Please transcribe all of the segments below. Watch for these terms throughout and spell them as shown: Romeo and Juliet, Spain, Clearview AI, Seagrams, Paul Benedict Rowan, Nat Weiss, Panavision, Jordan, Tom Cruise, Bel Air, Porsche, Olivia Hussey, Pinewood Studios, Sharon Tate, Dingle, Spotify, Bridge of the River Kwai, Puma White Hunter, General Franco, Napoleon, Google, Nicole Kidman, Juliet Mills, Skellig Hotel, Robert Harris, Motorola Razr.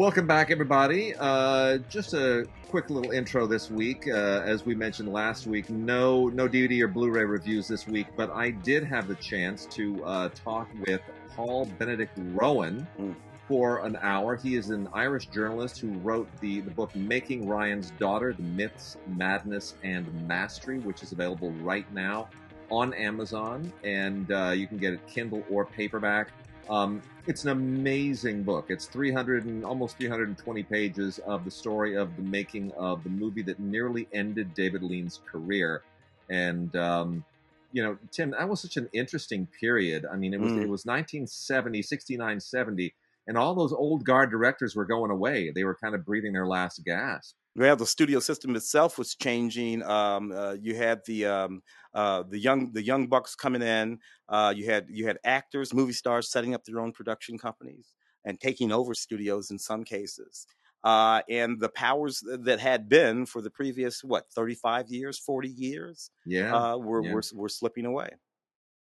Welcome back, everybody. Just a quick little intro this week. As we mentioned last week, no DVD or Blu-ray reviews this week, but I did have the chance to talk with Paul Benedict Rowan for an hour. He is an Irish journalist who wrote the book Making Ryan's Daughter: The Myths, Madness and Mystery, which is available right now on Amazon, and you can get it Kindle or paperback. It's an amazing book. It's 300 and almost 320 pages of the story of the making of the movie that nearly ended David Lean's career. And you know, Tim, that was such an interesting period. I mean, it was 1970, 69, 70, and all those old guard directors were going away. They were kind of breathing their last gasp. Well, the studio system itself was changing. You had the young bucks coming in. You had actors, movie stars setting up their own production companies and taking over studios in some cases. And the powers that had been for the previous, what, 35 years, 40 years, were slipping away.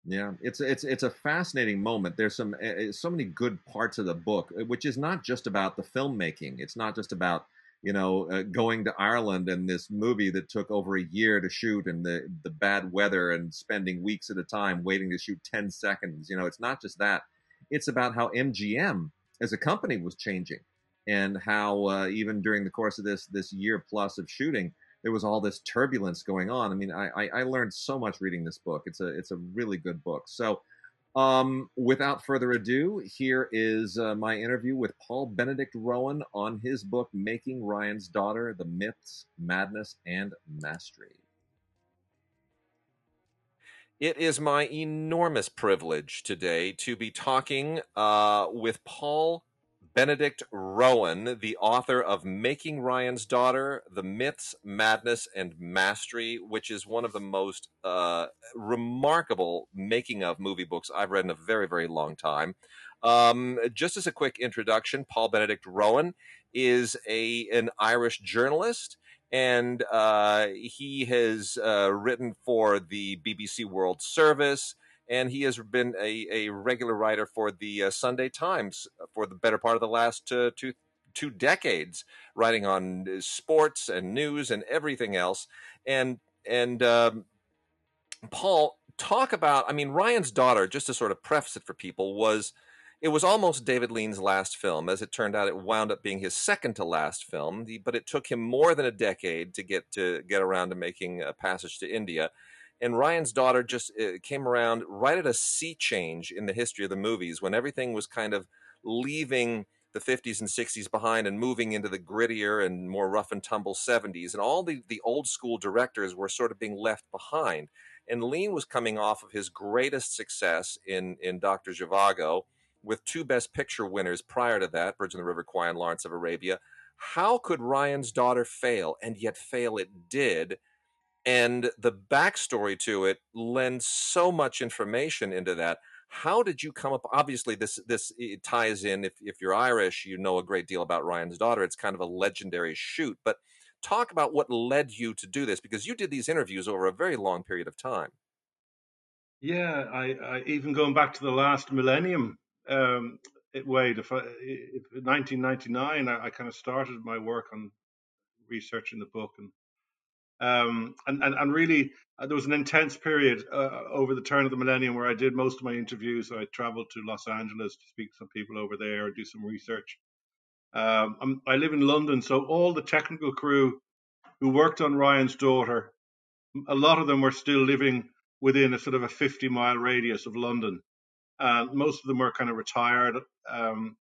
Yeah, it's a fascinating moment. There's so many good parts of the book, which is not just about the filmmaking. It's not just about, you know, going to Ireland and this movie that took over a year to shoot, and the bad weather, and spending weeks at a time waiting to shoot 10 seconds. You know, it's not just that. It's about how MGM as a company was changing, and how even during the course of this year plus of shooting, there was all this turbulence going on. I mean, I learned so much reading this book. It's a really good book. So without further ado, here is my interview with Paul Benedict Rowan on his book, Making Ryan's Daughter: The Myths, Madness, and Mystery. It is my enormous privilege today to be talking with Paul Benedict Rowan, the author of Making Ryan's Daughter: The Myths, Madness, and Mystery, which is one of the most remarkable making-of movie books I've read in a very, very long time. Just as a quick introduction, Paul Benedict Rowan is an Irish journalist, and he has written for the BBC World Service, and he has been a regular writer for the Sunday Times for the better part of the last two decades, writing on sports and news and everything else. And Paul, talk about, I mean, Ryan's Daughter, just to sort of preface it for people, it was almost David Lean's last film. As it turned out, it wound up being his second to last film, but it took him more than a decade to get around to making A Passage to India. And Ryan's Daughter just came around right at a sea change in the history of the movies, when everything was kind of leaving the 50s and 60s behind and moving into the grittier and more rough and tumble 70s. And all the old school directors were sort of being left behind. And Lean was coming off of his greatest success in Dr. Zhivago, with two Best Picture winners prior to that, Bridge of the River Kwai and Lawrence of Arabia. How could Ryan's Daughter fail? And yet fail it did. And the backstory to it lends so much information into that. How did you come up? Obviously, this it ties in. If you're Irish, you know a great deal about Ryan's Daughter. It's kind of a legendary shoot. But talk about what led you to do this, because you did these interviews over a very long period of time. Yeah, I even going back to the last millennium, if 1999, I kind of started my work on researching the book. And really, there was an intense period over the turn of the millennium where I did most of my interviews. I traveled to Los Angeles to speak to some people over there and do some research. I live in London, so all the technical crew who worked on Ryan's Daughter, a lot of them were still living within a sort of a 50-mile radius of London. Most of them were kind of retired and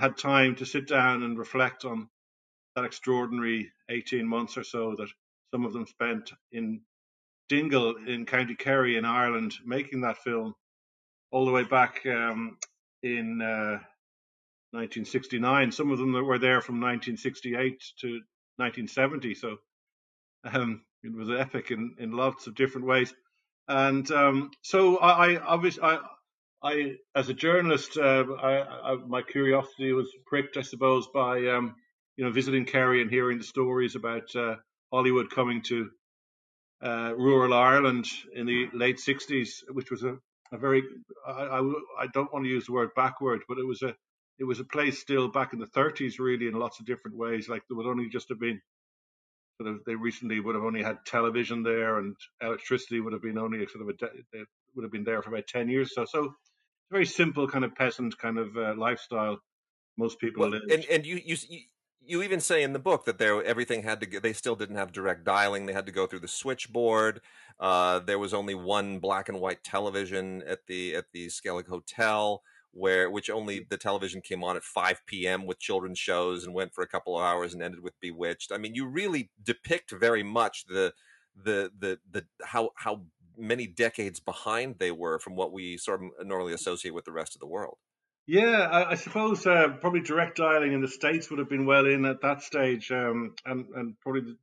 had time to sit down and reflect on that extraordinary 18 months or so that some of them spent in Dingle in County Kerry in Ireland making that film, all the way back in 1969. Some of them were there from 1968 to 1970. So it was epic in lots of different ways. And so I as a journalist, my curiosity was pricked, I suppose, by visiting Kerry and hearing the stories about Hollywood coming to rural Ireland in the late 60s, which was a very, I don't want to use the word backward, but it was a it was a place still back in the 30s, really, in lots of different ways. Like there would only just have been, sort of, they recently would have only had television there, and electricity would have been only sort of it would have been there for about 10 years. So very simple kind of peasant kind of lifestyle most people lived. And you even say in the book that everything had to go, they still didn't have direct dialing. They had to go through the switchboard. There was only one black and white television at the Skellig Hotel, which only the television came on at 5 p.m. with children's shows and went for a couple of hours and ended with Bewitched. I mean, you really depict very much the how many decades behind they were from what we sort of normally associate with the rest of the world. Yeah, I suppose probably direct dialing in the States would have been well in at that stage, and probably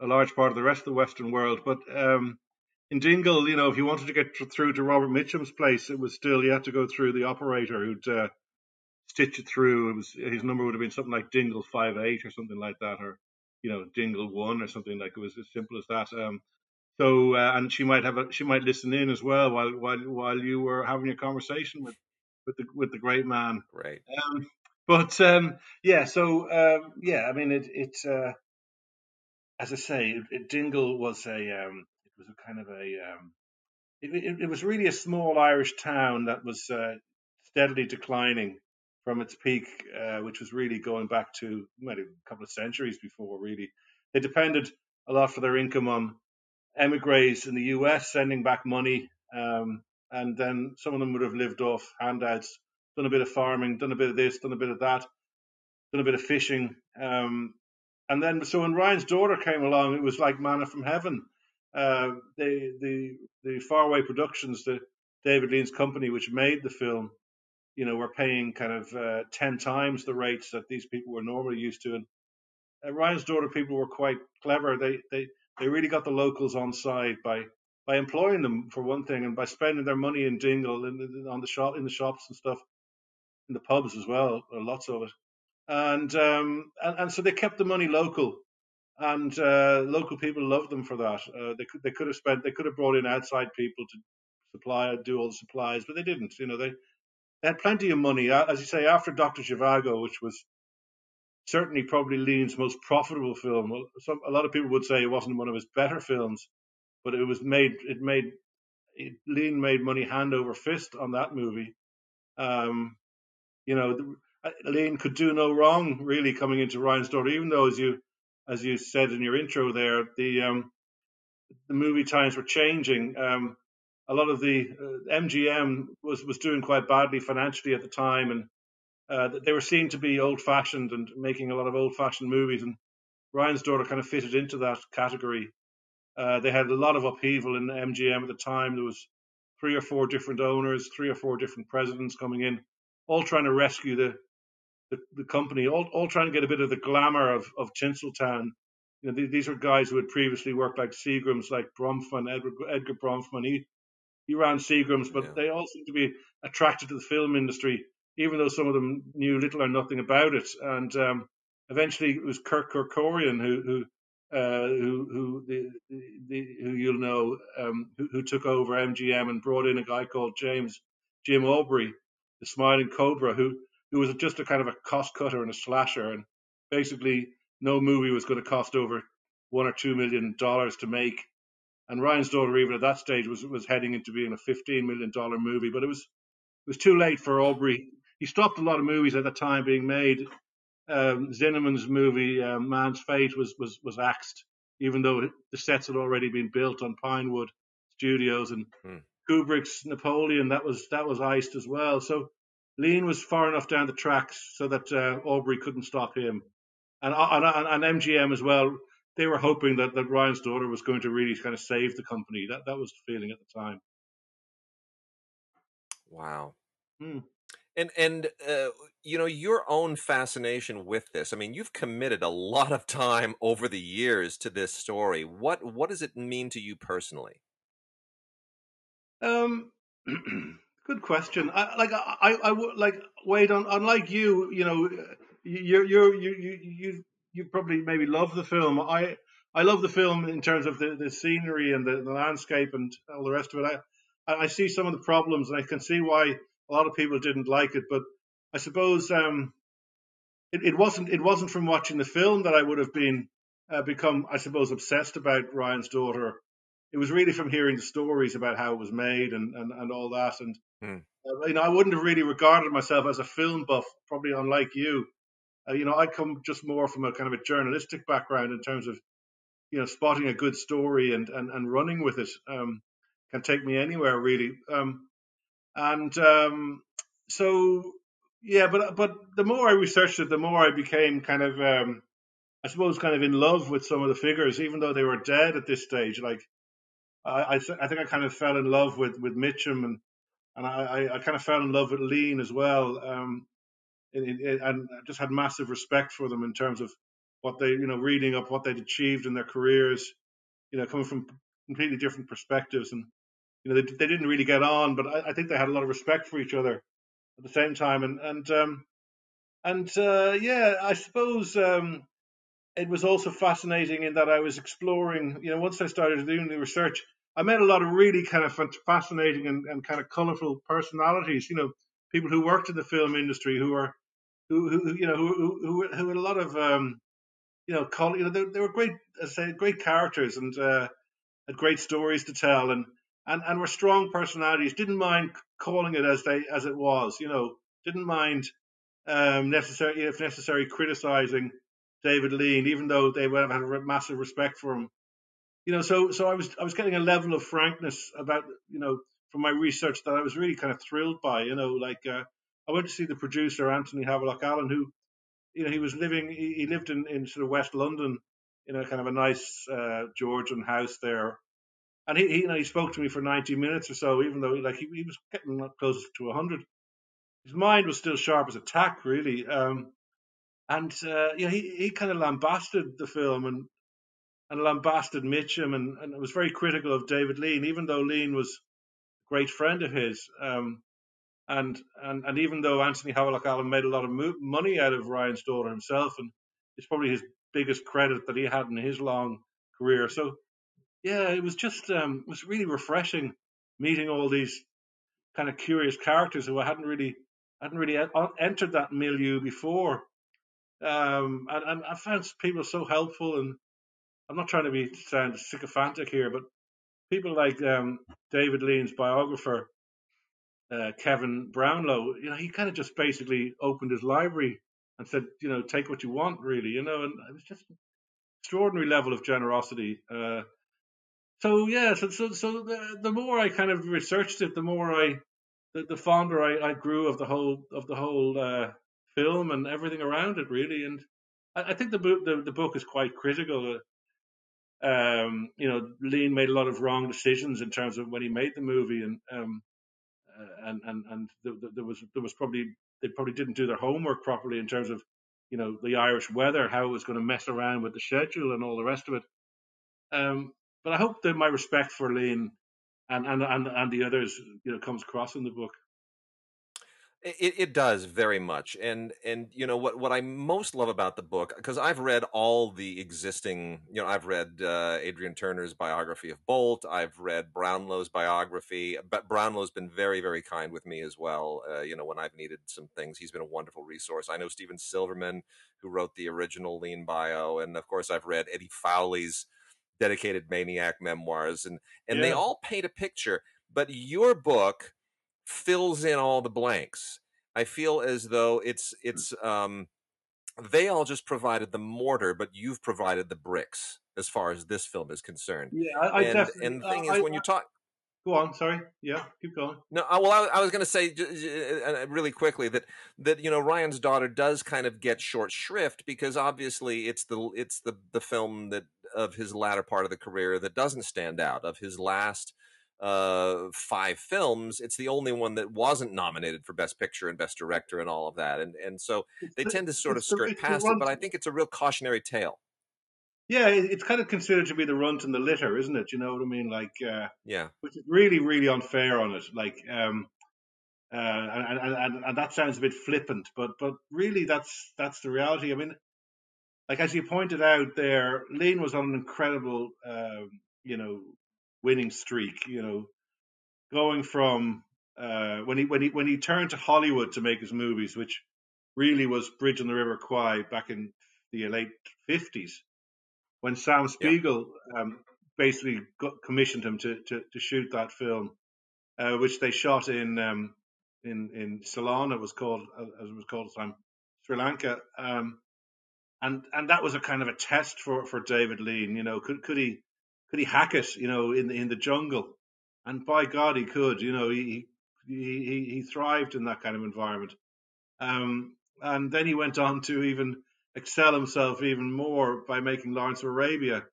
a large part of the rest of the Western world. But in Dingle, you know, if you wanted to get through to Robert Mitchum's place, it was still, you had to go through the operator who'd stitch it through. His number would have been something like Dingle 58 or something like that, or, you know, Dingle 1 or something. Like it was as simple as that. And she might listen in as well while you were having a conversation with the great man, right? I mean, as I say, Dingle was it was really a small Irish town that was steadily declining from its peak, which was really going back to maybe a couple of centuries before. Really, they depended a lot for their income on emigres in the U.S. sending back money. And then some of them would have lived off handouts, done a bit of farming, done a bit of this, done a bit of that, done a bit of fishing. And then, so when Ryan's Daughter came along, it was like manna from heaven. The Faraway Productions, the David Lean's company, which made the film, you know, were paying kind of 10 times the rates that these people were normally used to. And Ryan's Daughter people were quite clever. They really got the locals on side by employing them, for one thing, and by spending their money in Dingle and in the shops and stuff, in the pubs as well, lots of it, and so they kept the money local, and local people loved them for that. They could have brought in outside people to do all the supplies, but they didn't. You know, they had plenty of money, as you say, after Dr. Zhivago, which was certainly probably Lean's most profitable film. A lot of people would say it wasn't one of his better films. But it was Lean made money hand over fist on that movie. You know, Lean could do no wrong really coming into Ryan's Daughter, even though, as you said in your intro there, the movie times were changing. A lot of the MGM was doing quite badly financially at the time, and they were seen to be old fashioned and making a lot of old fashioned movies, and Ryan's Daughter kind of fitted into that category. They had a lot of upheaval in MGM at the time. There was 3 or 4 different owners, 3 or 4 different presidents coming in, all trying to rescue the company, all trying to get a bit of the glamour of Tinseltown. You know, these are guys who had previously worked like Seagrams, like Bronfman, Edgar Bronfman. He ran Seagrams, but they all seemed to be attracted to the film industry, even though some of them knew little or nothing about it. And eventually it was Kurt Kerkorian who took over MGM and brought in a guy called Jim Aubrey, the Smiling Cobra, who was just a kind of a cost cutter and a slasher, and basically no movie was going to cost over $1 or $2 million to make. And Ryan's Daughter, even at that stage, was heading into being a $15 million movie, but it was too late for Aubrey. He stopped a lot of movies at the time being made. Zinnemann's movie, Man's Fate, was axed, even though the sets had already been built on Pinewood Studios, and Kubrick's Napoleon, that was iced as well. So Lean was far enough down the tracks so that Aubrey couldn't stop him, and MGM as well. They were hoping that Ryan's Daughter was going to really kind of save the company. That was the feeling at the time. Wow. Mm. And you know, your own fascination with this. I mean, you've committed a lot of time over the years to this story. What does it mean to you personally? Good question. Wade, unlike you, you know, you probably maybe love the film. I love the film in terms of the scenery and the landscape and all the rest of it. I see some of the problems, and I can see why a lot of people didn't like it, but I suppose it wasn't from watching the film that I would have been become, I suppose, obsessed about Ryan's Daughter. It was really from hearing the stories about how it was made and all that. And I wouldn't have really regarded myself as a film buff, probably unlike you. I come just more from a kind of a journalistic background in terms of, spotting a good story and running with it can take me anywhere really. But the more I researched it, the more I became kind of, I suppose, in love with some of the figures, even though they were dead at this stage. Like I think I kind of fell in love with Mitchum and I kind of fell in love with Lean as well. And I just had massive respect for them in terms of what they, reading up what they'd achieved in their careers, coming from completely different perspectives. And, they didn't really get on, but I think they had a lot of respect for each other at the same time. I suppose it was also fascinating in that I was exploring, once I started doing the research, I met a lot of really kind of fascinating and kind of colorful personalities, people who worked in the film industry who had a lot of, they were great, as I say, great characters and had great stories to tell and were strong personalities. Didn't mind calling it as it was, Didn't mind if necessary criticizing David Lean, even though they would have had a massive respect for him. So I was getting a level of frankness about from my research that I was really kind of thrilled by. I went to see the producer Anthony Havelock-Allen, who. He lived in sort of West London, kind of a nice Georgian house there. And he spoke to me for 90 minutes or so, even though he was getting close to 100. His mind was still sharp as a tack, really. He kind of lambasted the film and lambasted Mitchum and was very critical of David Lean, even though Lean was a great friend of his. And even though Anthony Havelock-Allen made a lot of money out of Ryan's Daughter himself, and it's probably his biggest credit that he had in his long career. So, it was just it was really refreshing meeting all these kind of curious characters who I hadn't really entered that milieu before. And I found people so helpful, and I'm not trying to sound sycophantic here, but people like David Lean's biographer, Kevin Brownlow, he kind of just basically opened his library and said, take what you want, really, and it was just an extraordinary level of generosity. The more I kind of researched it, the fonder I grew of the whole film and everything around it, really. And I think the book is quite critical. Lean made a lot of wrong decisions in terms of when he made the movie, and they probably didn't do their homework properly in terms of, the Irish weather, how it was going to mess around with the schedule and all the rest of it. But I hope that my respect for Lean and the others, comes across in the book. It does very much, and what I most love about the book, because I've read all the existing, I've read Adrian Turner's biography of Bolt, I've read Brownlow's biography, but Brownlow's been very, very kind with me as well. When I've needed some things, he's been a wonderful resource. I know Steven Silverman, who wrote the original Lean bio, and of course I've read Eddie Fowley's Dedicated Maniac memoirs, and they all paint a picture. But your book fills in all the blanks. I feel as though it's they all just provided the mortar, but you've provided the bricks as far as this film is concerned. Definitely. And the thing is, when you talk, go on. Sorry, yeah, keep going. No, I was going to say really quickly that Ryan's Daughter does kind of get short shrift because obviously it's the film that of his latter part of the career that doesn't stand out of his last. 5 films, it's the only one that wasn't nominated for Best Picture and Best Director and all of that, and so they tend to sort of skirt past it, but I think it's a real cautionary tale. Yeah, it's kind of considered to be the runt and the litter, isn't it? You know what I mean? Which is really, really unfair on it. And that sounds a bit flippant, but really that's the reality. I mean, as you pointed out there, Lean was on an incredible, winning streak, going from when he turned to Hollywood to make his movies, which really was Bridge on the River Kwai back in the late 50s, when Sam Spiegel basically commissioned him to shoot that film, which they shot in Ceylon, it was called, as it was called at the time, Sri Lanka, and that was a kind of a test for David Lean. You know, could he hack it? You know, in the jungle, and by God, he could. You know, he thrived in that kind of environment, and then he went on to even excel himself even more by making Lawrence of Arabia,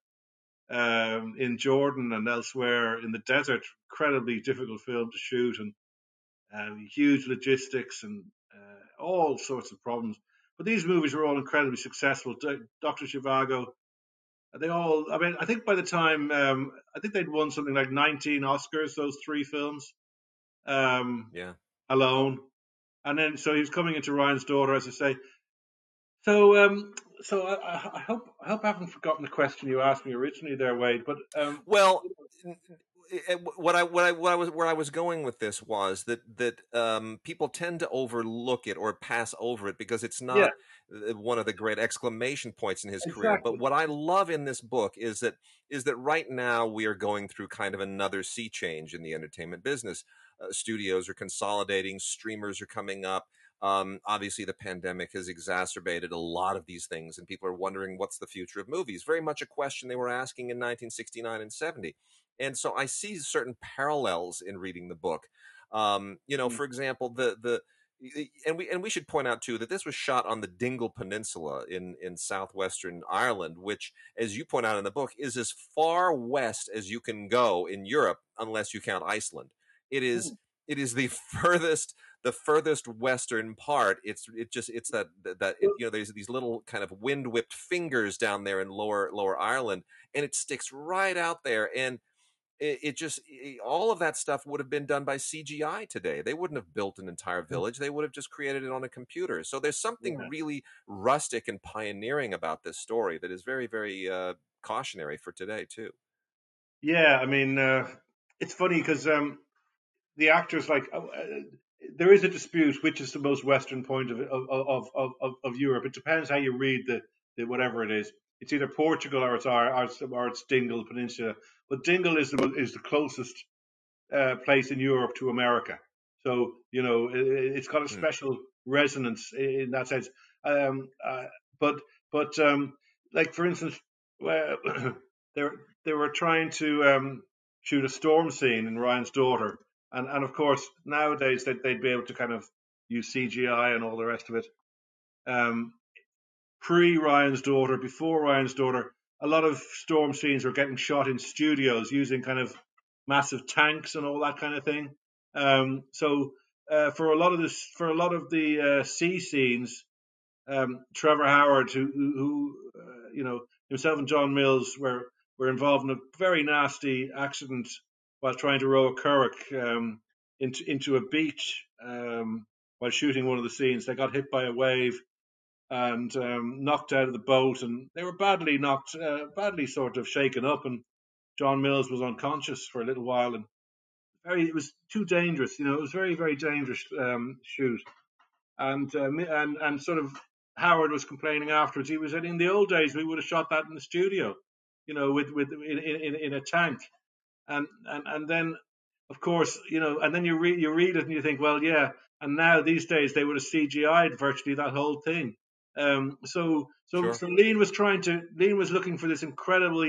in Jordan and elsewhere in the desert. Incredibly difficult film to shoot, and huge logistics and all sorts of problems. But these movies were all incredibly successful. Dr. Zhivago, they all, I mean, I think by the time, I think they'd won something like 19 Oscars, those three films alone. And then, so he was coming into Ryan's Daughter, as I say. So I hope I haven't forgotten the question you asked me originally there, Wade. But well, where I was going with this was that people tend to overlook it or pass over it because it's not one of the great exclamation points in his career. But what I love in this book is that right now we are going through kind of another sea change in the entertainment business. Studios are consolidating, streamers are coming up. Obviously the pandemic has exacerbated a lot of these things, and people are wondering what's the future of movies. Very much a question they were asking in 1969 and 70. And so I see certain parallels in reading the book. You know, for example, and we should point out too that this was shot on the Dingle Peninsula in southwestern Ireland, which, as you point out in the book, is as far west as you can go in Europe, unless you count Iceland. It is the furthest western part. It's there's these little kind of wind whipped fingers down there in lower Ireland, and it sticks right out there. And It all of that stuff would have been done by CGI today. They wouldn't have built an entire village. They would have just created it on a computer. So there's something really rustic and pioneering about this story that is very, very cautionary for today too. Yeah, I mean, it's funny because the actors, like, there is a dispute which is the most western point of Europe. It depends how you read the whatever it is. It's either Portugal or it's Dingle Peninsula. But Dingle is the closest place in Europe to America. So, you know, it's got a special resonance in that sense. Like, for instance, where they were trying to shoot a storm scene in Ryan's Daughter. And of course, nowadays they'd be able to kind of use CGI and all the rest of it. Pre-Ryan's Daughter, before Ryan's Daughter, a lot of storm scenes were getting shot in studios using kind of massive tanks and all that kind of thing. For a lot of the sea scenes, Trevor Howard, who you know, himself and John Mills were involved in a very nasty accident while trying to row a curragh into a beach while shooting one of the scenes. They got hit by a wave and knocked out of the boat, and they were badly sort of shaken up, and John Mills was unconscious for a little while, and it was too dangerous, you know, it was very, very dangerous shoot. And sort of Howard was complaining afterwards. He was saying, in the old days we would have shot that in the studio, you know, in a tank. And then, of course, you know, and then you read it and you think, well, yeah, and now these days they would have CGI'd virtually that whole thing. So Lean was looking for this incredible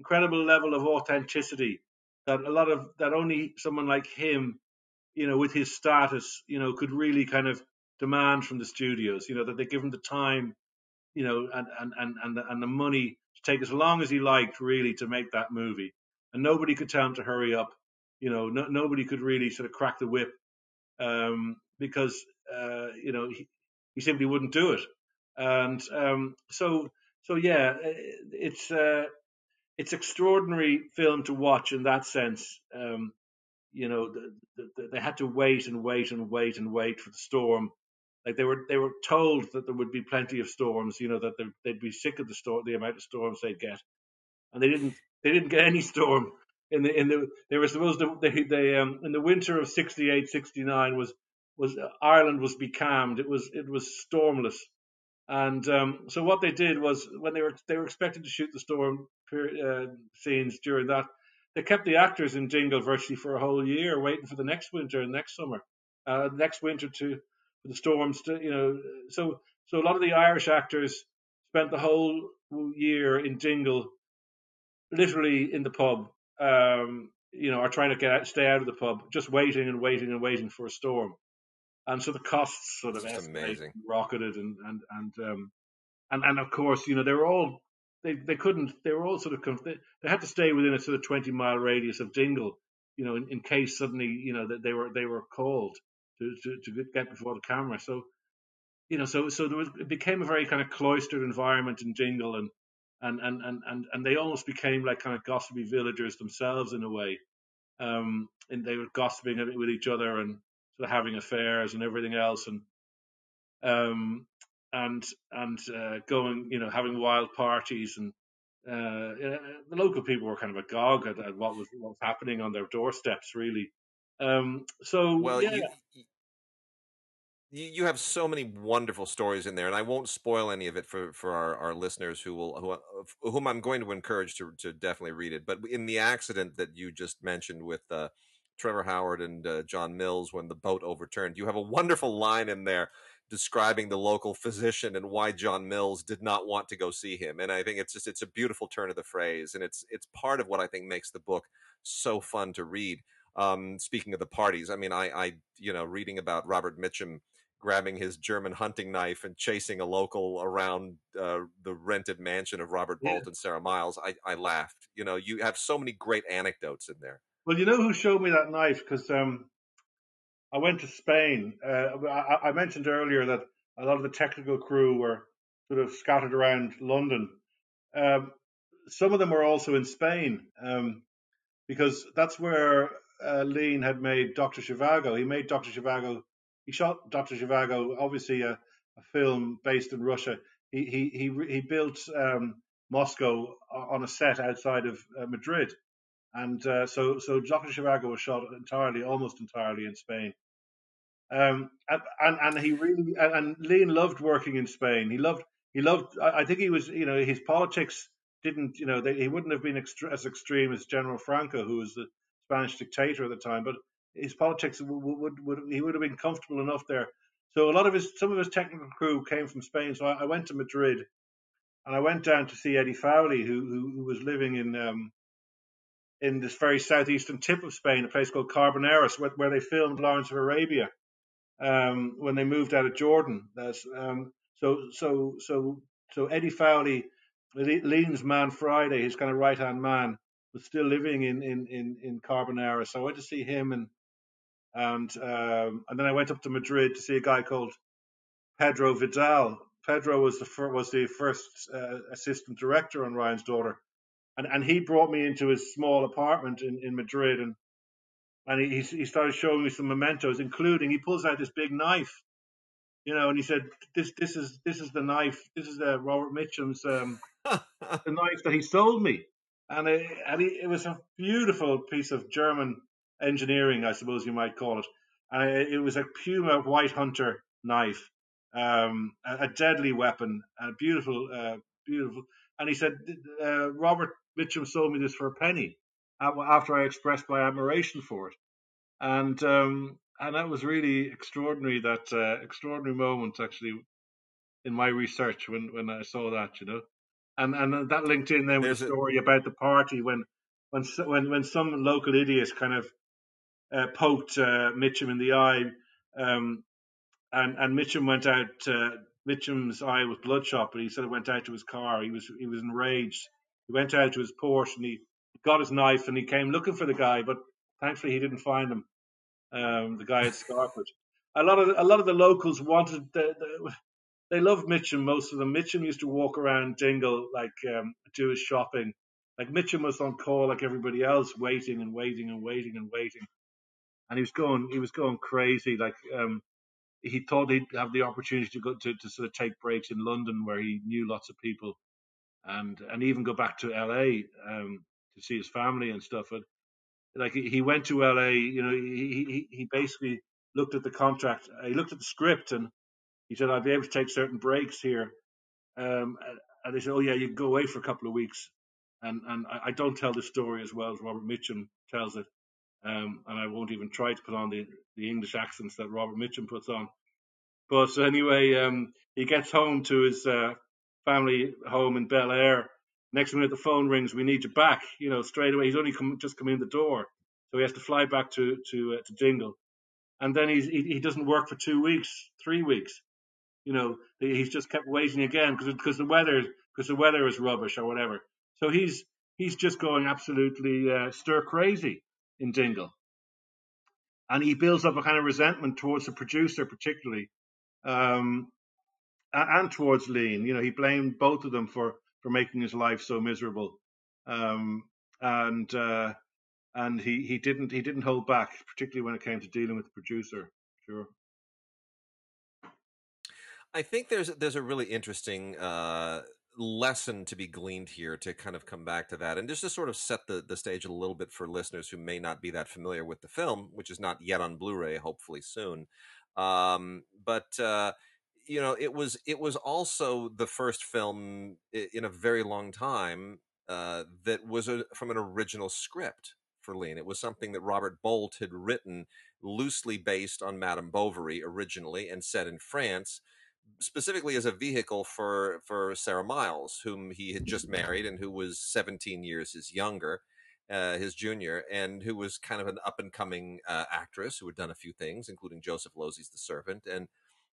level of authenticity that only someone like him, you know, with his status, you know, could really kind of demand from the studios, you know, that they give him the time, you know, and the money to take as long as he liked really to make that movie. And nobody could tell him to hurry up, you know, nobody could really sort of crack the whip, because you know, he simply wouldn't do it. And so it's extraordinary film to watch in that sense. You know, they had to wait for the storm. Like, they were told that there would be plenty of storms, you know, that they'd be sick of the amount of storms they'd get, and they didn't get any storm. in the winter of 68-69 Ireland was becalmed. It was stormless, and so what they did was, when they were expected to shoot the storm scenes during that, they kept the actors in Dingle virtually for a whole year, waiting for the next winter and next summer, for the storms to, you know. So a lot of the Irish actors spent the whole year in Dingle, literally in the pub, are trying to stay out of the pub, just waiting and waiting and waiting for a storm. And so the costs sort of rocketed, and of course, they were all, they had to stay within a sort of 20-mile radius of Dingle, in case suddenly, that they were called to get before the camera. So it became a very kind of cloistered environment in Dingle, and they almost became like kind of gossipy villagers themselves in a way, and they were gossiping with each other and sort of having affairs and everything else, and going, having wild parties, and the local people were kind of agog at what was happening on their doorsteps, really. You have so many wonderful stories in there, and I won't spoil any of it for our listeners whom I'm going to encourage to definitely read it. But in the accident that you just mentioned with Trevor Howard and John Mills, when the boat overturned, you have a wonderful line in there describing the local physician and why John Mills did not want to go see him. And I think it's a beautiful turn of the phrase, and it's part of what I think makes the book so fun to read. Speaking of the parties, I mean, I reading about Robert Mitchum grabbing his German hunting knife and chasing a local around the rented mansion of Robert Bolt and Sarah Miles, I laughed. You have so many great anecdotes in there. Well, you know who showed me that knife? Because I went to Spain. I mentioned earlier that a lot of the technical crew were sort of scattered around London. Some of them were also in Spain, because that's where Lean had made Dr. Zhivago. He made Dr. Zhivago. He shot Dr. Zhivago, obviously a film based in Russia. He built Moscow on a set outside of Madrid, and so Dr. Zhivago was shot almost entirely in Spain. And Lean loved working in Spain. He loved. I think he was. His politics didn't. He wouldn't have been as extreme as General Franco, who was the Spanish dictator at the time, but his politics would have been comfortable enough there. So some of his technical crew came from Spain. So I went to Madrid, and I went down to see Eddie Fowley, who was living in this very southeastern tip of Spain, a place called Carboneras, where they filmed Lawrence of Arabia when they moved out of Jordan. So Eddie Fowley, Lean's man Friday, his kind of right hand man, was still living in Carboneras. So I went to see him, and then I went up to Madrid to see a guy called Pedro Vidal. Pedro was the first assistant director on Ryan's Daughter, and he brought me into his small apartment in Madrid, and he started showing me some mementos, including he pulls out this big knife, and he said, "This is the knife. This is the Robert Mitchum's the knife that he sold me." And it was a beautiful piece of German engineering, I suppose you might call it. And it was a Puma White Hunter knife, a deadly weapon, beautiful. And he said, Robert Mitchum sold me this for a penny after I expressed my admiration for it. And that was really extraordinary, that extraordinary moment, actually, in my research when I saw that, And that linked in then with the story about the party when some local idiot kind of poked Mitchum in the eye, and Mitchum went out. Mitchum's eye was bloodshot, but he sort of went out to his car. He was enraged. He went out to his Porsche and he got his knife and he came looking for the guy, but thankfully he didn't find him. The guy had scarpered. A lot of the locals wanted They loved Mitchum, most of them. Mitchum used to walk around Dingle, do his shopping. Mitchum was on call like everybody else, waiting and waiting and waiting and waiting. And he was going crazy. He thought he'd have the opportunity to go to sort of take breaks in London, where he knew lots of people, and even go back to LA to see his family and stuff. But like he went to LA, you know, he basically looked at the contract, he looked at the script, and he said, I'll be able to take certain breaks here. And they said, oh yeah, you can go away for a couple of weeks. And I don't tell the story as well as Robert Mitchum tells it. And I won't even try to put on the English accents that Robert Mitchum puts on. But anyway, he gets home to his family home in Bel Air. Next minute, the phone rings. We need you back. You know, straight away. He's only just come in the door, so he has to fly back to Dingle. And then he doesn't work for 2 weeks, 3 weeks. You know, he's just kept waiting again because the weather is rubbish or whatever. So he's just going absolutely stir crazy in Dingle, and he builds up a kind of resentment towards the producer, particularly, and towards Lean. You know, he blamed both of them for making his life so miserable, and he didn't hold back, particularly when it came to dealing with the producer. Sure. I think there's a really interesting lesson to be gleaned here, to kind of come back to that, and just to sort of set the stage a little bit for listeners who may not be that familiar with the film, which is not yet on Blu-ray, hopefully soon. You know, it was also the first film in a very long time that was from an original script for Lean. It was something that Robert Bolt had written, loosely based on Madame Bovary originally, and set in France, specifically as a vehicle for Sarah Miles, whom he had just married and who was 17 years his junior, and who was kind of an up-and-coming actress who had done a few things, including Joseph Losey's The Servant. And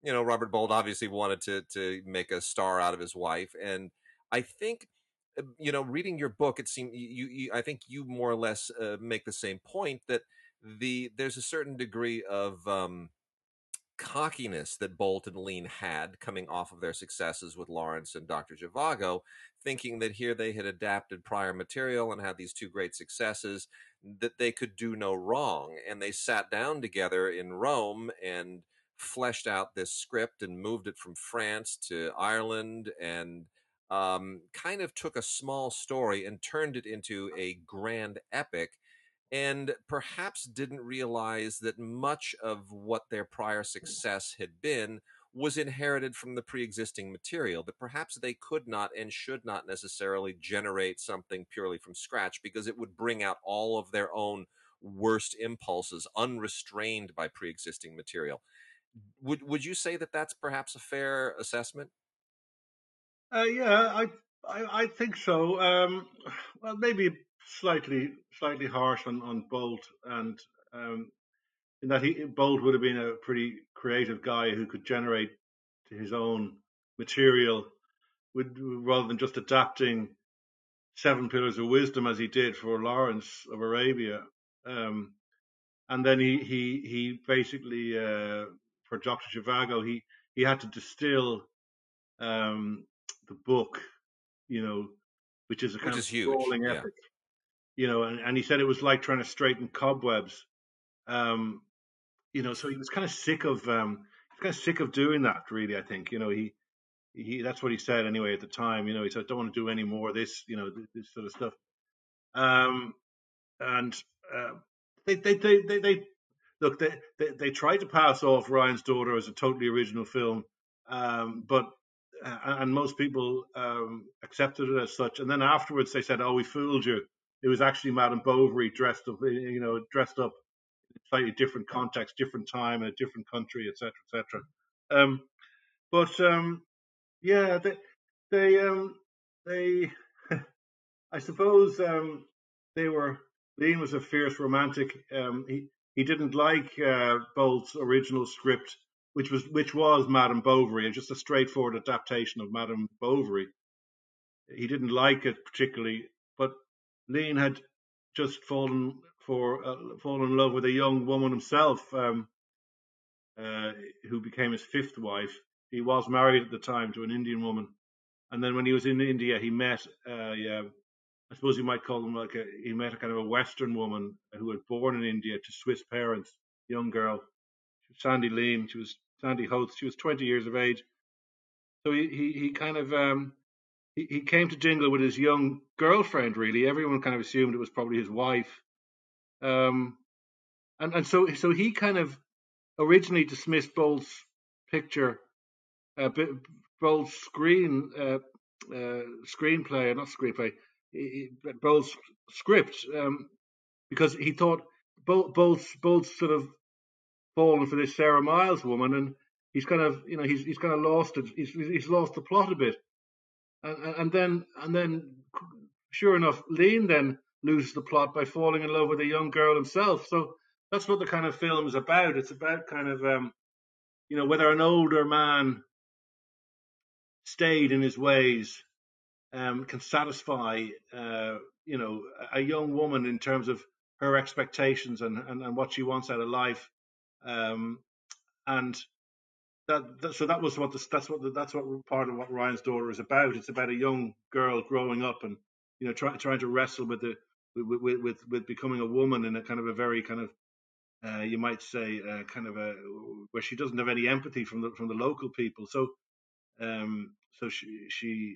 you know, Robert Bolt obviously wanted to make a star out of his wife, and I think, you know, reading your book, it seemed I think you more or less make the same point, that there's a certain degree of cockiness that Bolt and Lean had coming off of their successes with Lawrence and Dr. Zhivago, thinking that here they had adapted prior material and had these two great successes, that they could do no wrong, and they sat down together in Rome and fleshed out this script and moved it from France to Ireland, and kind of took a small story and turned it into a grand epic, and perhaps didn't realize that much of what their prior success had been was inherited from the pre-existing material, that perhaps they could not and should not necessarily generate something purely from scratch, because it would bring out all of their own worst impulses unrestrained by pre-existing material. Would you say that that's perhaps a fair assessment? Yeah, I think so. Well, maybe slightly harsh on Bolt, and in that Bolt would have been a pretty creative guy who could generate his own material, rather than just adapting Seven Pillars of Wisdom as he did for Lawrence of Arabia, and then he basically. For Dr. Zhivago, he had to distill the book, you know, which is a kind of sprawling epic, you know, and he said it was like trying to straighten cobwebs, you know. So he was kind of sick of doing that, really. I think, you know, he that's what he said anyway at the time. You know, he said, I don't want to do any more of this, you know, this sort of stuff. Look, they tried to pass off Ryan's Daughter as a totally original film, but most people accepted it as such. And then afterwards, they said, "Oh, we fooled you. It was actually Madame Bovary dressed up in a slightly different context, different time, in a different country, etc., etc." Yeah, they I suppose they were. Lean was a fierce romantic. He didn't like Bolt's original script, which was Madame Bovary, just a straightforward adaptation of Madame Bovary. He didn't like it particularly, but Lean had just fallen in love with a young woman himself, who became his fifth wife. He was married at the time to an Indian woman, and then when he was in India, he met I suppose you might call him he met a kind of a Western woman who was born in India to Swiss parents, young girl. She was Sandy Lean. She was Sandy Holtz. She was 20 years of age. So he kind of, he came to Dingle with his young girlfriend, really. Everyone kind of assumed it was probably his wife. And so he kind of originally dismissed Bolt's picture, Bolt's Bolt's script, because he thought Bolt's sort of fallen for this Sarah Miles woman, and he's kind of, you know, he's kind of lost it. He's lost the plot a bit, and then sure enough, Lean then loses the plot by falling in love with a young girl himself. So that's what the kind of film is about. It's about kind of, you know, whether an older man stayed in his ways can satisfy, you know, a young woman in terms of her expectations and what she wants out of life. And that's part of what Ryan's Daughter is about. It's about a young girl growing up and, you know, trying to wrestle with the with becoming a woman in a kind of a very kind of you might say kind of a where she doesn't have any empathy from the local people. So she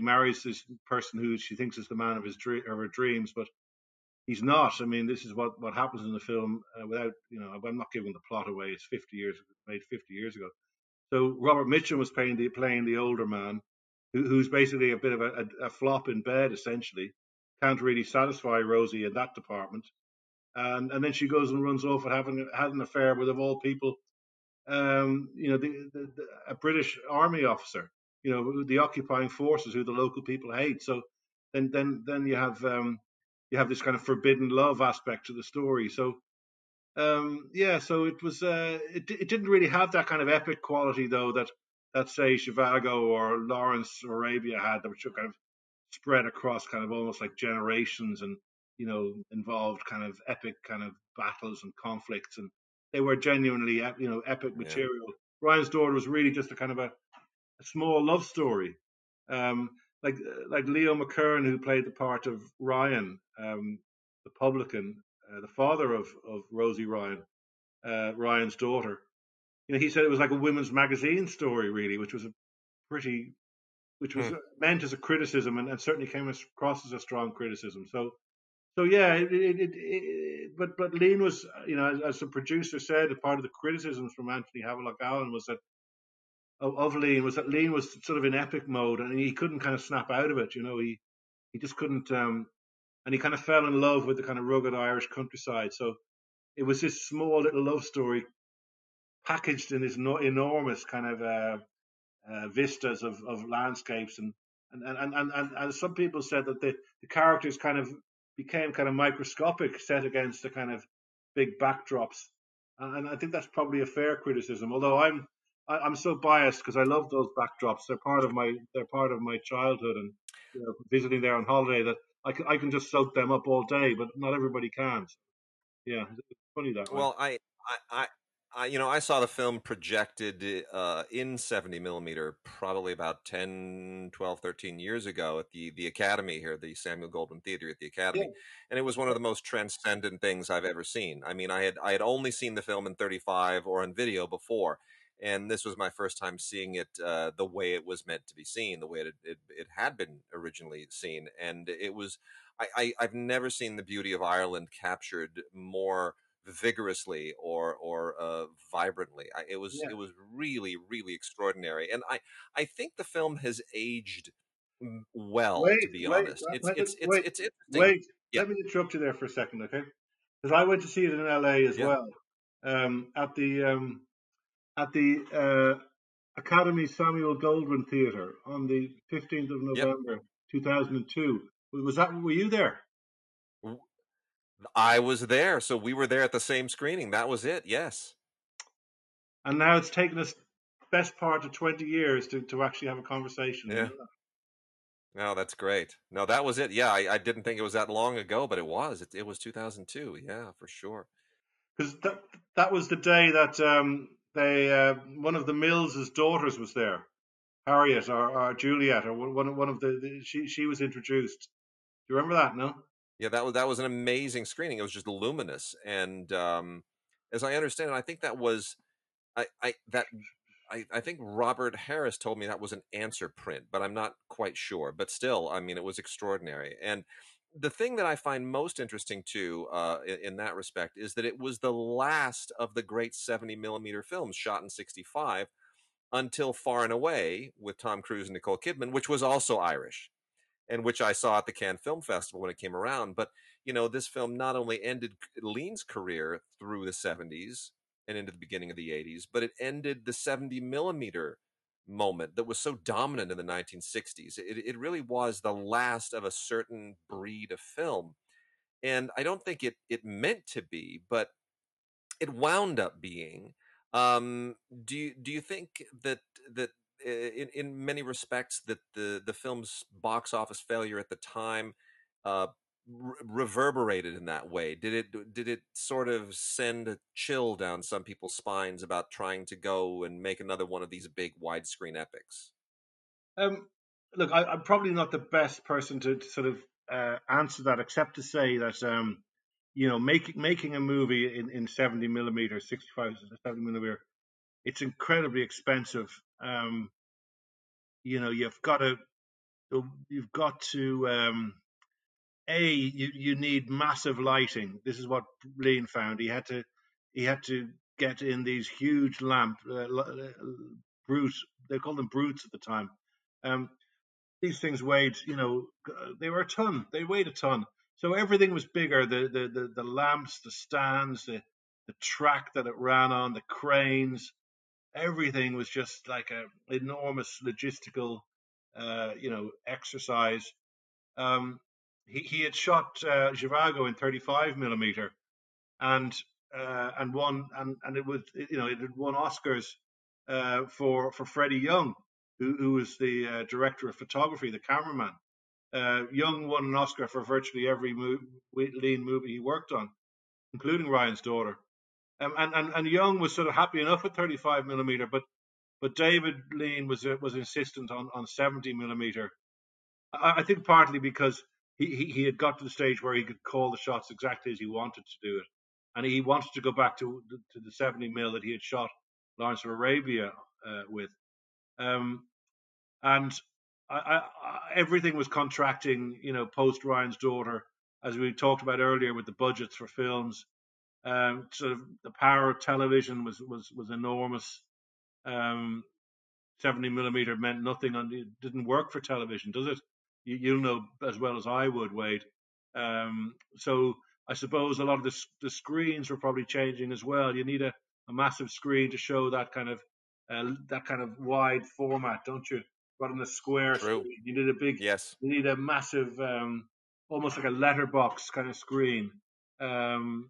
marries this person who she thinks is the man of her dreams, but he's not. I mean, this is what happens in the film. Without, you know, I'm not giving the plot away. It's 50 years ago. So Robert Mitchum was playing the older man, who's basically a bit of a flop in bed, essentially. Can't really satisfy Rosie in that department, and then she goes and runs off and had an affair with, of all people, you know, a British army officer, you know, the occupying forces who the local people hate. So then you have this kind of forbidden love aspect to the story. So it was it didn't really have that kind of epic quality though that say Zhivago or Lawrence of Arabia had, that were kind of spread across kind of almost like generations and, you know, involved kind of epic kind of battles and conflicts, and they were genuinely, you know, epic material. Yeah. Ryan's Daughter was really just a kind of a small love story. Like Leo McKern, who played the part of Ryan, the publican, the father of Rosie Ryan, Ryan's daughter. You know, he said it was like a women's magazine story, really, which was meant as a criticism, and certainly came across as a strong criticism. But Lean was, you know, as the producer said, part of the criticisms from Anthony Havelock-Allen was that Lean was sort of in epic mode, and he couldn't kind of snap out of it. You know, he just couldn't, and he kind of fell in love with the kind of rugged Irish countryside. So it was this small little love story, packaged in this enormous kind of vistas of landscapes, and some people said that the characters kind of became kind of microscopic, set against the kind of big backdrops, and I think that's probably a fair criticism. Although I'm so biased because I love those backdrops. They're part of my childhood, and, you know, visiting there on holiday, that I can just soak them up all day, but not everybody can. Yeah, it's funny that way. Well, I saw the film projected in 70 millimeter probably about 10, 12, 13 years ago at the Academy here, the Samuel Goldwyn Theater at the Academy. Yeah. And it was one of the most transcendent things I've ever seen. I mean, I had only seen the film in 35 or on video before, and this was my first time seeing it the way it was meant to be seen, the way it had been originally seen. And it was, I've never seen the beauty of Ireland captured more vigorously or vibrantly. It was really, really extraordinary, and I think the film has aged well. It's interesting. Let me interrupt you there for a second, okay? Because I went to see it in LA as well, at the Academy Samuel Goldwyn Theater on the 15th of November 2002. Were you there? I was there, so we were there at the same screening. That was it, yes. And now it's taken us best part of 20 years to actually have a conversation. Yeah. No, that's great. No, that was it. Yeah, I didn't think it was that long ago, but it was. It was 2002. Yeah, for sure. Because that was the day that one of the Mills' daughters was there, Harriet or Juliet, or one of the she was introduced. Do you remember that? No. Yeah, that was an amazing screening. It was just luminous, and as I understand it, I think that was, I think Robert Harris told me that was an answer print, but I'm not quite sure. But still, I mean, it was extraordinary, and The thing that I find most interesting, too, in that respect, is that it was the last of the great 70mm films shot in 65 until Far and Away with Tom Cruise and Nicole Kidman, which was also Irish and which I saw at the Cannes Film Festival when it came around. But, you know, this film not only ended Lean's career through the 70s and into the beginning of the 80s, but it ended the 70mm moment that was so dominant in the 1960s. It really was the last of a certain breed of film, and I don't think it meant to be, but it wound up being. Do you think that in many respects that the film's box office failure at the time reverberated in that way? Did it sort of send a chill down some people's spines about trying to go and make another one of these big widescreen epics? Look, I'm probably not the best person to sort of answer that, except to say that you know, making a movie in 70mm, 65 to 70mm, it's incredibly expensive. You know, you've got to you need massive lighting. This is what Lean found. He had to get in these huge lamps, brutes. They called them brutes at the time. These things weighed, you know, they were a ton. They weighed a ton. So everything was bigger. The lamps, the stands, the track that it ran on, the cranes. Everything was just like an enormous logistical, you know, exercise. He had shot Zhivago in 35mm, and won, and it was, you know, it had won Oscars for Freddie Young, who was the director of photography, the cameraman. Young won an Oscar for virtually every Lean movie he worked on, including Ryan's Daughter. And Young was sort of happy enough with 35mm, but David Lean was insistent on 70mm. I think partly because he had got to the stage where he could call the shots exactly as he wanted to do it, and he wanted to go back to the 70mm that he had shot Lawrence of Arabia with, and I everything was contracting, you know, post Ryan's Daughter, as we talked about earlier with the budgets for films. Sort of the power of television was enormous. 70mm meant nothing it didn't work for television, does it? You'll know as well as I would, Wade. So I suppose a lot of the screens were probably changing as well. You need a massive screen to show that kind of wide format, don't you? Rather than a square screen, you need a big, yes. You need a massive, almost like a letterbox kind of screen. So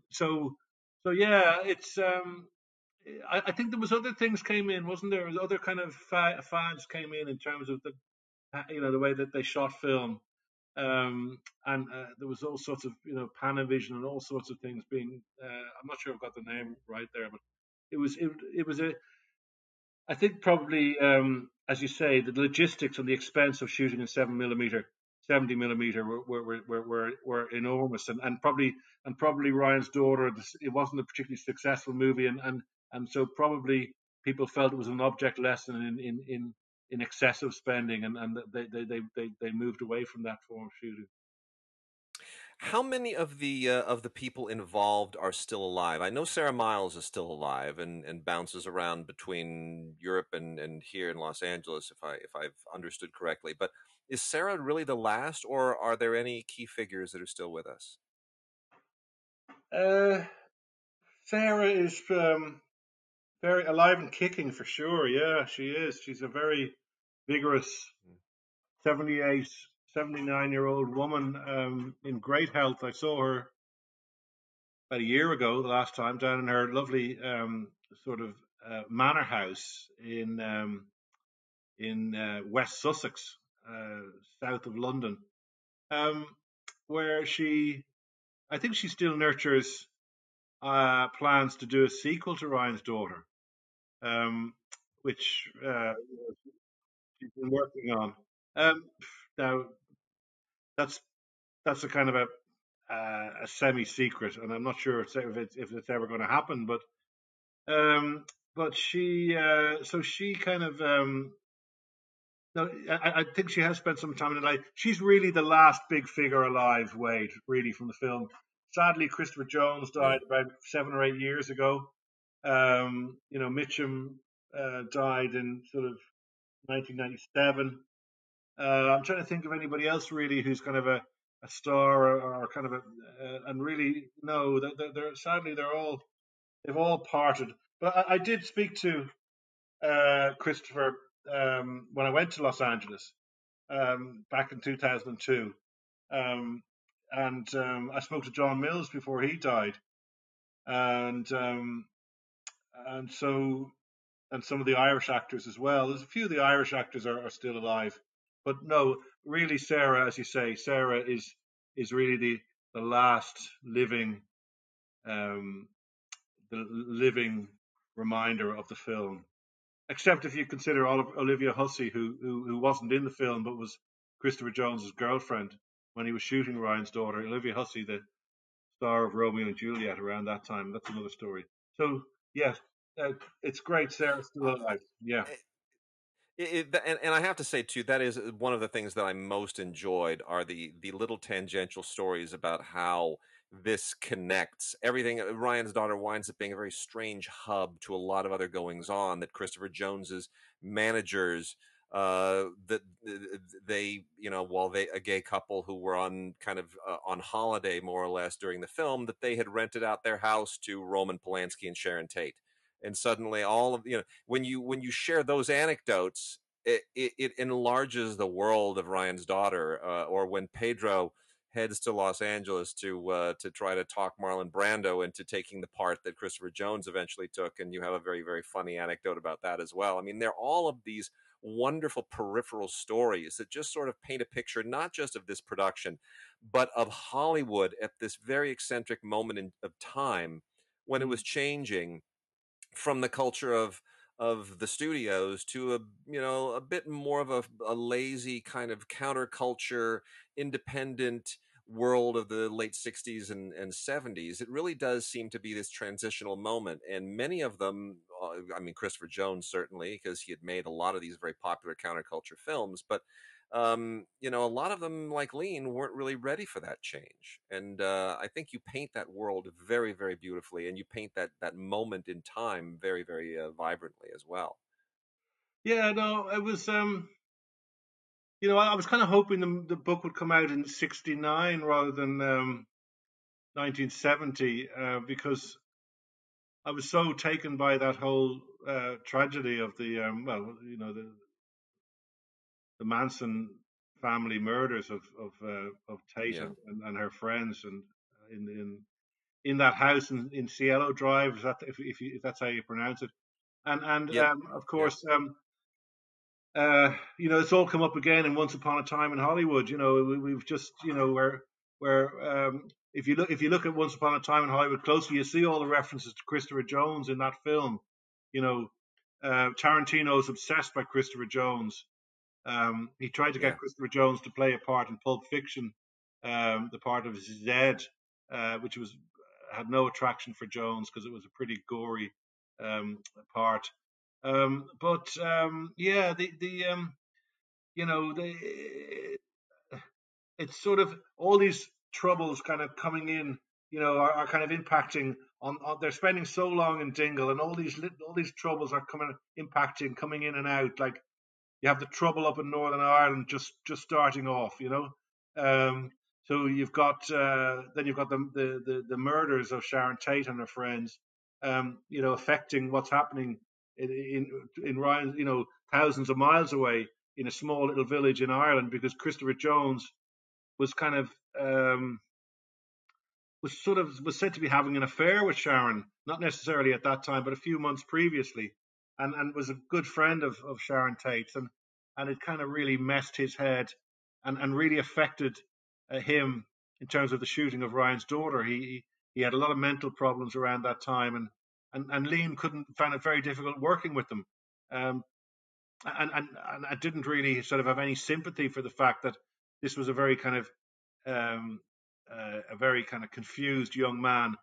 yeah, it's. I think there was other things came in, wasn't there? Other kind of fads came in terms of the. You know, the way that they shot film, and there was all sorts of, you know, Panavision and all sorts of things being. I'm not sure I've got the name right there, but it was I think probably as you say, the logistics and the expense of shooting in 70mm were enormous, and probably Ryan's Daughter. It wasn't a particularly successful movie, and so probably people felt it was an object lesson in excessive spending, and they moved away from that form of shooting. How many of the people involved are still alive? I know Sarah Miles is still alive and bounces around between Europe and here in Los Angeles, if I've understood correctly. But is Sarah really the last, or are there any key figures that are still with us? Sarah is very alive and kicking for sure. Yeah, she is. She's a very vigorous 78, 79-year-old woman, in great health. I saw her about a year ago, the last time, down in her lovely sort of manor house in West Sussex, south of London, where I think she still nurtures plans to do a sequel to Ryan's Daughter, which she's been working on. Now, that's a kind of a semi-secret, and I'm not sure if it's ever going to happen. But she kind of Now, I think she has spent some time in LA. She's really the last big figure alive, Wade, really, from the film. Sadly, Christopher Jones died about 7 or 8 years ago. You know, Mitchum died in sort of 1997. I'm trying to think of anybody else really who's kind of a star or kind of and really no, they're sadly they've all parted. But I did speak to Christopher when I went to Los Angeles back in 2002, and I spoke to John Mills before he died, and so and some of the Irish actors as well. There's a few of the Irish actors are still alive. But no, really, Sarah, as you say, Sarah is really the last living, the living reminder of the film. Except if you consider Olivia Hussey, who wasn't in the film but was Christopher Jones's girlfriend when he was shooting Ryan's Daughter. Olivia Hussey, the star of Romeo and Juliet, around that time. That's another story. So yes, it's great. Sarah's still alive. Yeah. And I have to say too, that is one of the things that I most enjoyed are the little tangential stories about how this connects everything. Ryan's Daughter winds up being a very strange hub to a lot of other goings on that Christopher Jones's managers, that they, you know, while they a gay couple who were on kind of on holiday more or less during the film, that they had rented out their house to Roman Polanski and Sharon Tate. And suddenly all of, you know, when you share those anecdotes, it enlarges the world of Ryan's Daughter. Or when Pedro heads to Los Angeles to try to talk Marlon Brando into taking the part that Christopher Jones eventually took. And you have a very, very funny anecdote about that as well. I mean, they're all of these wonderful peripheral stories that just sort of paint a picture, not just of this production, but of Hollywood at this very eccentric moment of time when it was changing from the culture of the studios to a, you know, a bit more of a lazy kind of counterculture, independent world of the late 60s and 70s. It really does seem to be this transitional moment. And many of them, I mean, Christopher Jones, certainly, because he had made a lot of these very popular counterculture films, but you know, a lot of them, like Lean, weren't really ready for that change. And I think you paint that world very, very beautifully, and you paint that moment in time very, very vibrantly as well. Yeah, no, it was, you know, I was kind of hoping the book would come out in 1969 rather than 1970, because I was so taken by that whole tragedy of the, well, you know, the Manson family murders of Tate, yeah, and her friends, and in that house in Cielo Drive, is that if that's how you pronounce it, and yeah, of course, yeah, you know, it's all come up again in Once Upon a Time in Hollywood. You know, we've just, you know, where if you look at Once Upon a Time in Hollywood closely, you see all the references to Christopher Jones in that film. You know, Tarantino's obsessed by Christopher Jones. He tried to get, yeah, Christopher Jones to play a part in Pulp Fiction, the part of Zed, which had no attraction for Jones because it was a pretty gory part. Yeah, the you know, it's sort of all these troubles kind of coming in, you know, are kind of impacting on they're spending so long in Dingle, and all these troubles are coming in and out. Like, you have the trouble up in Northern Ireland just starting off, you know. So you've got the murders of Sharon Tate and her friends, you know, affecting what's happening in Ryan, you know, thousands of miles away in a small little village in Ireland, because Christopher Jones was kind of was said to be having an affair with Sharon, not necessarily at that time, but a few months previously. And was a good friend of Sharon Tate's, and it kind of really messed his head, and really affected him in terms of the shooting of Ryan's Daughter. He had a lot of mental problems around that time, and Lean found it very difficult working with them, and I didn't really sort of have any sympathy for the fact that this was a very kind of confused young man,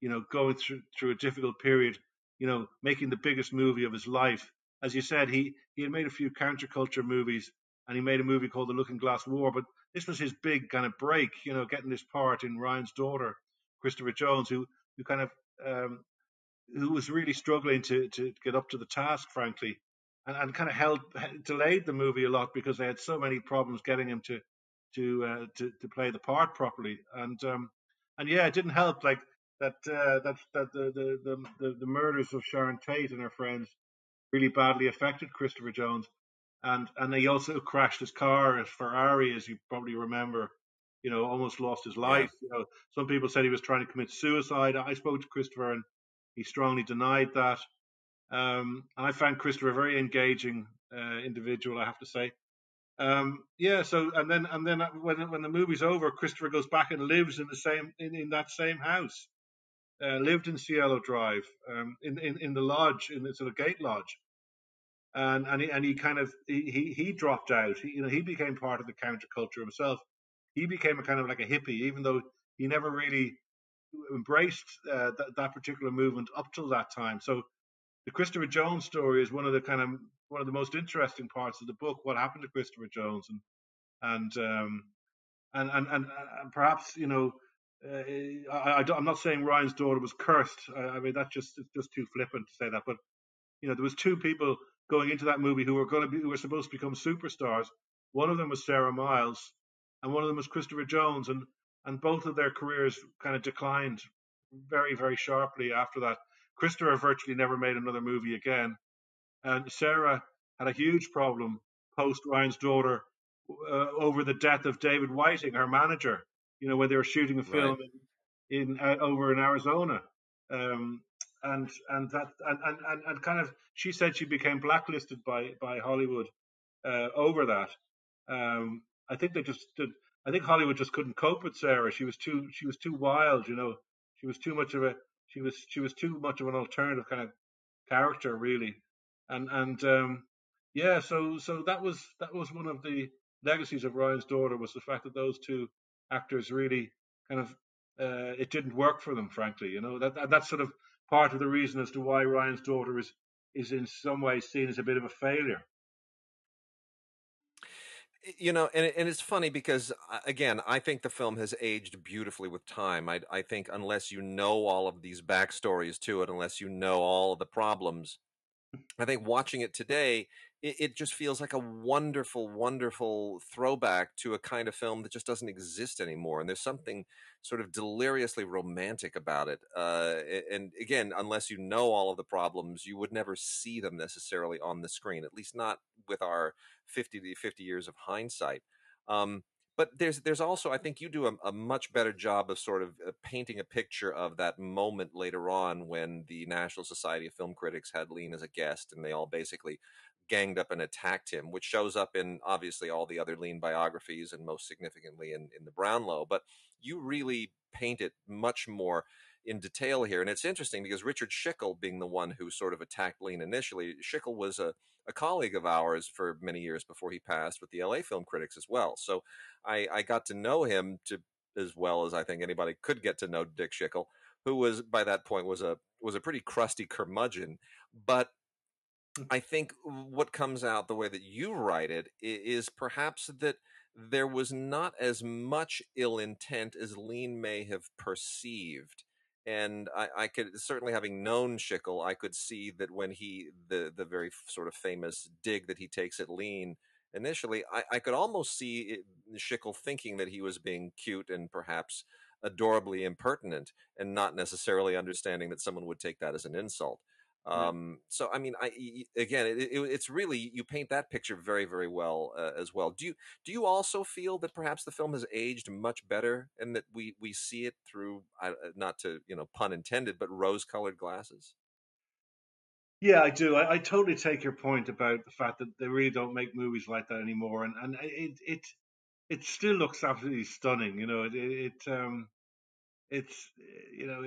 you know, going through a difficult period. You know, making the biggest movie of his life. As you said, he had made a few counterculture movies and he made a movie called The Looking Glass War. But this was his big kind of break, you know, getting this part in Ryan's Daughter, Christopher Jones, who kind of who was really struggling to get up to the task, frankly, and kind of delayed the movie a lot because they had so many problems getting him to play the part properly. And yeah, it didn't help like that the murders of Sharon Tate and her friends really badly affected Christopher Jones, and he also crashed his car, his Ferrari, as you probably remember. You know, almost lost his life. Yeah. You know, some people said he was trying to commit suicide. I spoke to Christopher, and he strongly denied that. And I found Christopher a very engaging individual, I have to say. Yeah. So, and then when the movie's over, Christopher goes back and lives in the same in that same house. Lived in Cielo Drive, in the lodge, in the sort of gate lodge, and he dropped out. He became part of the counterculture himself. He became a kind of like a hippie, even though he never really embraced that particular movement up till that time. So the Christopher Jones story is one of the most interesting parts of the book. What happened to Christopher Jones, and perhaps, you know, I'm not saying Ryan's Daughter was cursed. I mean, that's just too flippant to say that. But you know, there was two people going into that movie who were supposed to become superstars. One of them was Sarah Miles, and one of them was Christopher Jones, and both of their careers kind of declined very, very sharply after that. Christopher virtually never made another movie again, and Sarah had a huge problem post Ryan's Daughter over the death of David Whiting, her manager. You know, when they were shooting a film over in Arizona, and kind of she said she became blacklisted by Hollywood over that. I think Hollywood just couldn't cope with Sarah. She was too wild, you know. She was too much of an alternative kind of character, really. And So that was one of the legacies of Ryan's Daughter, was the fact that those two actors really kind of it didn't work for them, frankly. You know, that's sort of part of the reason as to why Ryan's Daughter is in some ways seen as a bit of a failure. You know, and it's funny because, again, I think the film has aged beautifully with time. I think unless you know all of these backstories to it, unless you know all of the problems, I think watching it today, it just feels like a wonderful, wonderful throwback to a kind of film that just doesn't exist anymore. And there's something sort of deliriously romantic about it. And again, unless you know all of the problems, you would never see them necessarily on the screen, at least not with our 50 years of hindsight. But there's also, I think you do a much better job of sort of painting a picture of that moment later on when the National Society of Film Critics had Lean as a guest, and they all basically ganged up and attacked him, which shows up in obviously all the other Lean biographies and most significantly in the Brownlow. But you really paint it much more in detail here. And it's interesting because Richard Schickel, being the one who sort of attacked Lean initially, Schickel was a colleague of ours for many years before he passed with the LA Film Critics as well. So I got to know him as well as I think anybody could get to know Dick Schickel, who was by that point was a pretty crusty curmudgeon. But I think what comes out the way that you write it is perhaps that there was not as much ill intent as Lean may have perceived. And I could certainly, having known Schickel, I could see that when the very sort of famous dig that he takes at Lean initially, I could almost see Schickel thinking that he was being cute and perhaps adorably impertinent, and not necessarily understanding that someone would take that as an insult. So, I mean, it's really, you paint that picture very, very well as well. Do you also feel that perhaps the film has aged much better, and that we see it through, not to, you know, pun intended, but rose-colored glasses? Yeah, I do. I totally take your point about the fact that they really don't make movies like that anymore. And it still looks absolutely stunning. You know, it's, you know,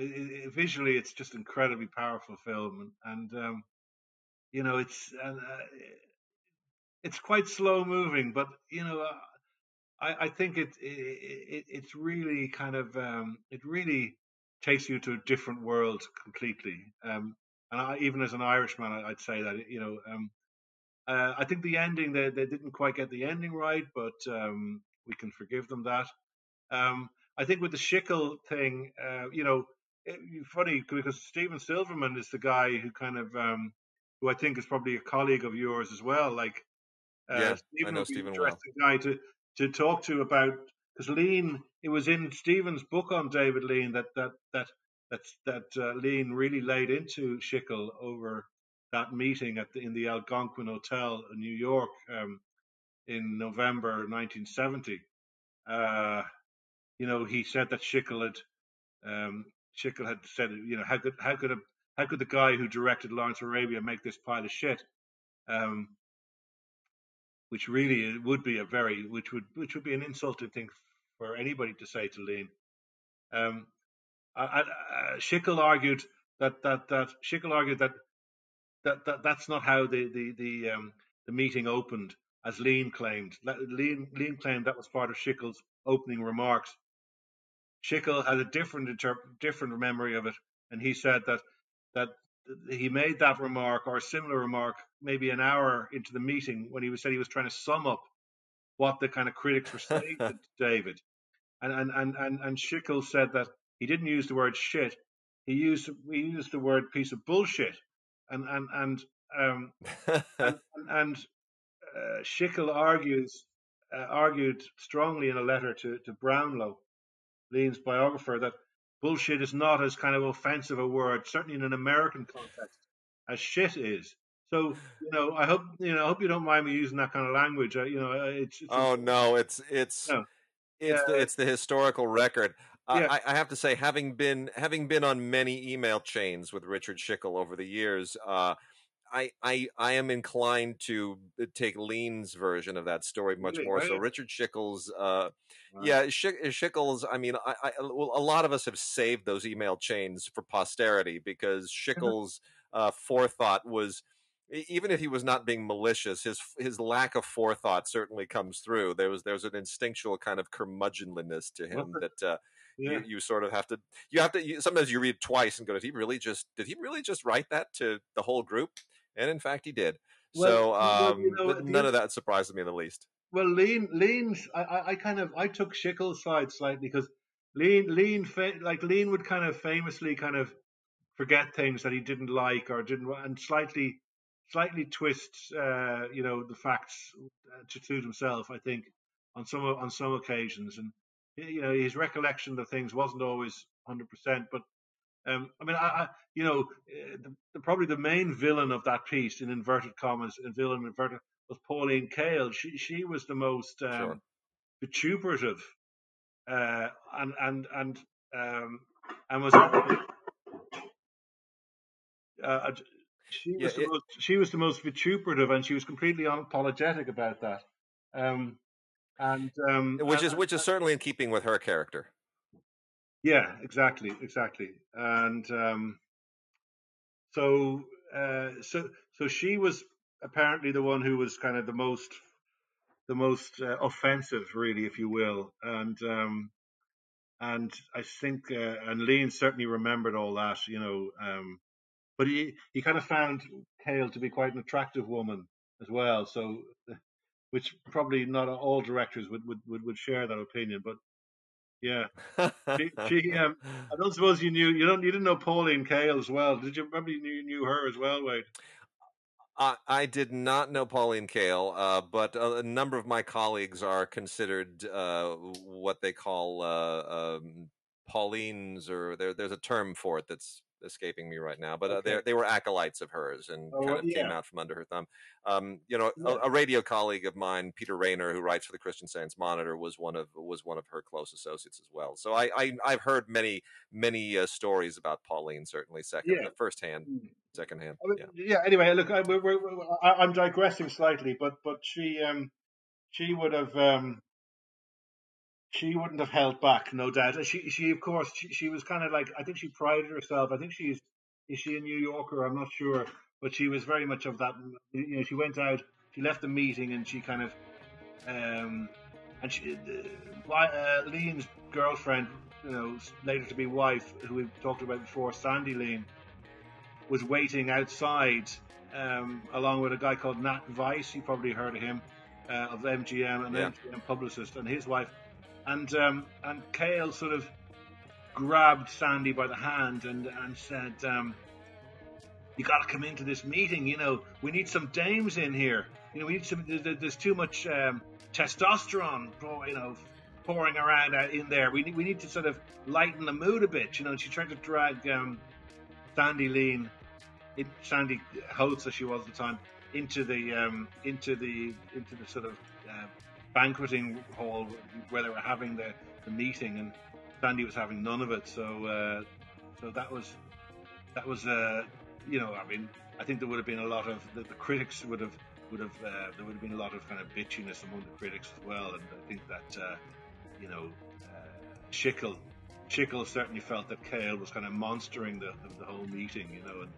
visually it's just incredibly powerful film, and you know, it's quite slow moving, but you know, I think it's really kind of it really takes you to a different world completely, and even as an Irishman, I'd say that, you know, I think the ending, they didn't quite get the ending right, but we can forgive them that. I think with the Schickel thing, funny because Steven Silverman is the guy who kind of, who I think is probably a colleague of yours as well. Like, yeah, Steven, I know Steven well. Interesting guy to talk to about, because Lean, it was in Steven's book on David Lean that Lean really laid into Schickel over that meeting in the Algonquin Hotel in New York in November 1970. He said that Schickel had said, how could the guy who directed Lawrence of Arabia make this pile of shit? Which really would be which would be an insulting thing for anybody to say to Lean. Schickel argued that that's not how the meeting opened, as Lean claimed. Lean claimed that was part of Schickel's opening remarks. Schickel had a different memory of it, and he said that he made that remark or a similar remark maybe an hour into the meeting when he said he was trying to sum up what the kind of critics were saying to David. And Schickel said that he didn't use the word shit. He used the word piece of bullshit. And Schickel argued strongly in a letter to Brownlow, Lean's biographer, that bullshit is not as kind of offensive a word, certainly in an American context, as shit is. So I hope you don't mind me using that kind of language. It's the historical record. Yeah. I have to say, having been on many email chains with Richard Schickel over the years, I am inclined to take Lean's version of that story much more. So Richard Schickel's, Schickel's. I mean, a lot of us have saved those email chains for posterity because Schickel's forethought was, even if he was not being malicious, his lack of forethought certainly comes through. There's an instinctual kind of curmudgeonliness to him that. You sort of have to sometimes you read twice and go, did he really just write that to the whole group? And in fact, he did. None of that surprised me in the least. Well, Lean's, I took Schickel's side slightly because Lean would kind of famously kind of forget things that he didn't like or didn't, and slightly twist, the facts to suit himself, I think, on some occasions. And, his recollection of things wasn't always 100%, but probably the main villain of that piece, in inverted commas, was Pauline Kael. She was the most vituperative, and was. She was the most vituperative, and she was completely unapologetic about that. Which is certainly in keeping with her character. Yeah, exactly. And so she was apparently the one who was kind of the most offensive, really, if you will. And I think and Lean certainly remembered all that, but he kind of found Kael to be quite an attractive woman as well. So. Which probably not all directors would share that opinion, but yeah, she I don't suppose you didn't know Pauline Kael as well, did you? Probably knew her as well, Wade. I did not know Pauline Kael, but a number of my colleagues are considered what they call Paulines, or there's a term for it that's escaping me right now, but they were acolytes of hers and came out from under her thumb. A radio colleague of mine, Peter Rayner, who writes for the Christian Science Monitor, was one of her close associates as well. So I've heard many stories about Pauline, certainly secondhand. I mean, yeah. Anyway, look, I'm digressing slightly, but she wouldn't have held back, no doubt. She was kind of like, I think she prided herself. I think is she a New Yorker? I'm not sure, but she was very much of that. She went out, she left the meeting, and she kind of, Lean's girlfriend, later to be wife, who we've talked about before, Sandy Lean, was waiting outside along with a guy called Nat Weiss. You probably heard of him, of MGM, an MGM publicist, and his wife. And Cale sort of grabbed Sandy by the hand and said, "You got to come into this meeting. You know, we need some dames in here. You know, we need some. There's too much testosterone, you know, pouring around in there. We need to sort of lighten the mood a bit." You know, and she tried to drag Sandy Lean, Sandy Holtz, as she was at the time, into the sort of banqueting hall where they were having the meeting, and Sandy was having none of it. So that was you know, I mean, I think there would have been a lot of the critics would have there would have been a lot of kind of bitchiness among the critics as well, and I think that you know, Schickel certainly felt that Cale was kind of monstering the whole meeting, you know, and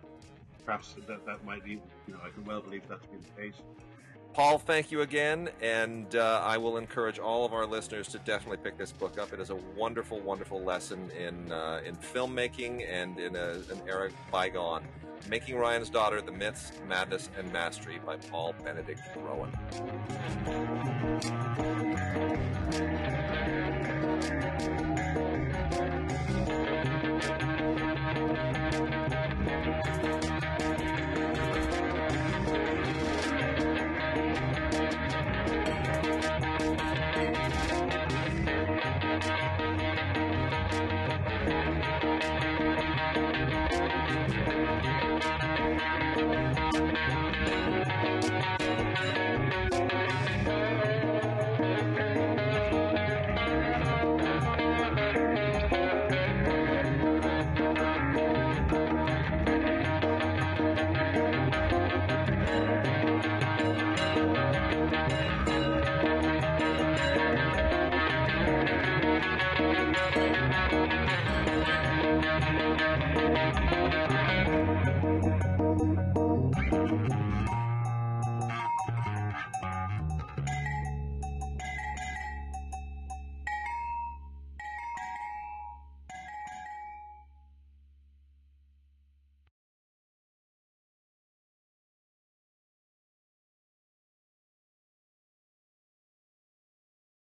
perhaps that might be, you know, I can well believe that to be the case. Paul, thank you again, and I will encourage all of our listeners to definitely pick this book up. It is a wonderful, wonderful lesson in filmmaking and in an era bygone. Making Ryan's Daughter: The Myths, Madness, and Mastery by Paul Benedict Rowan.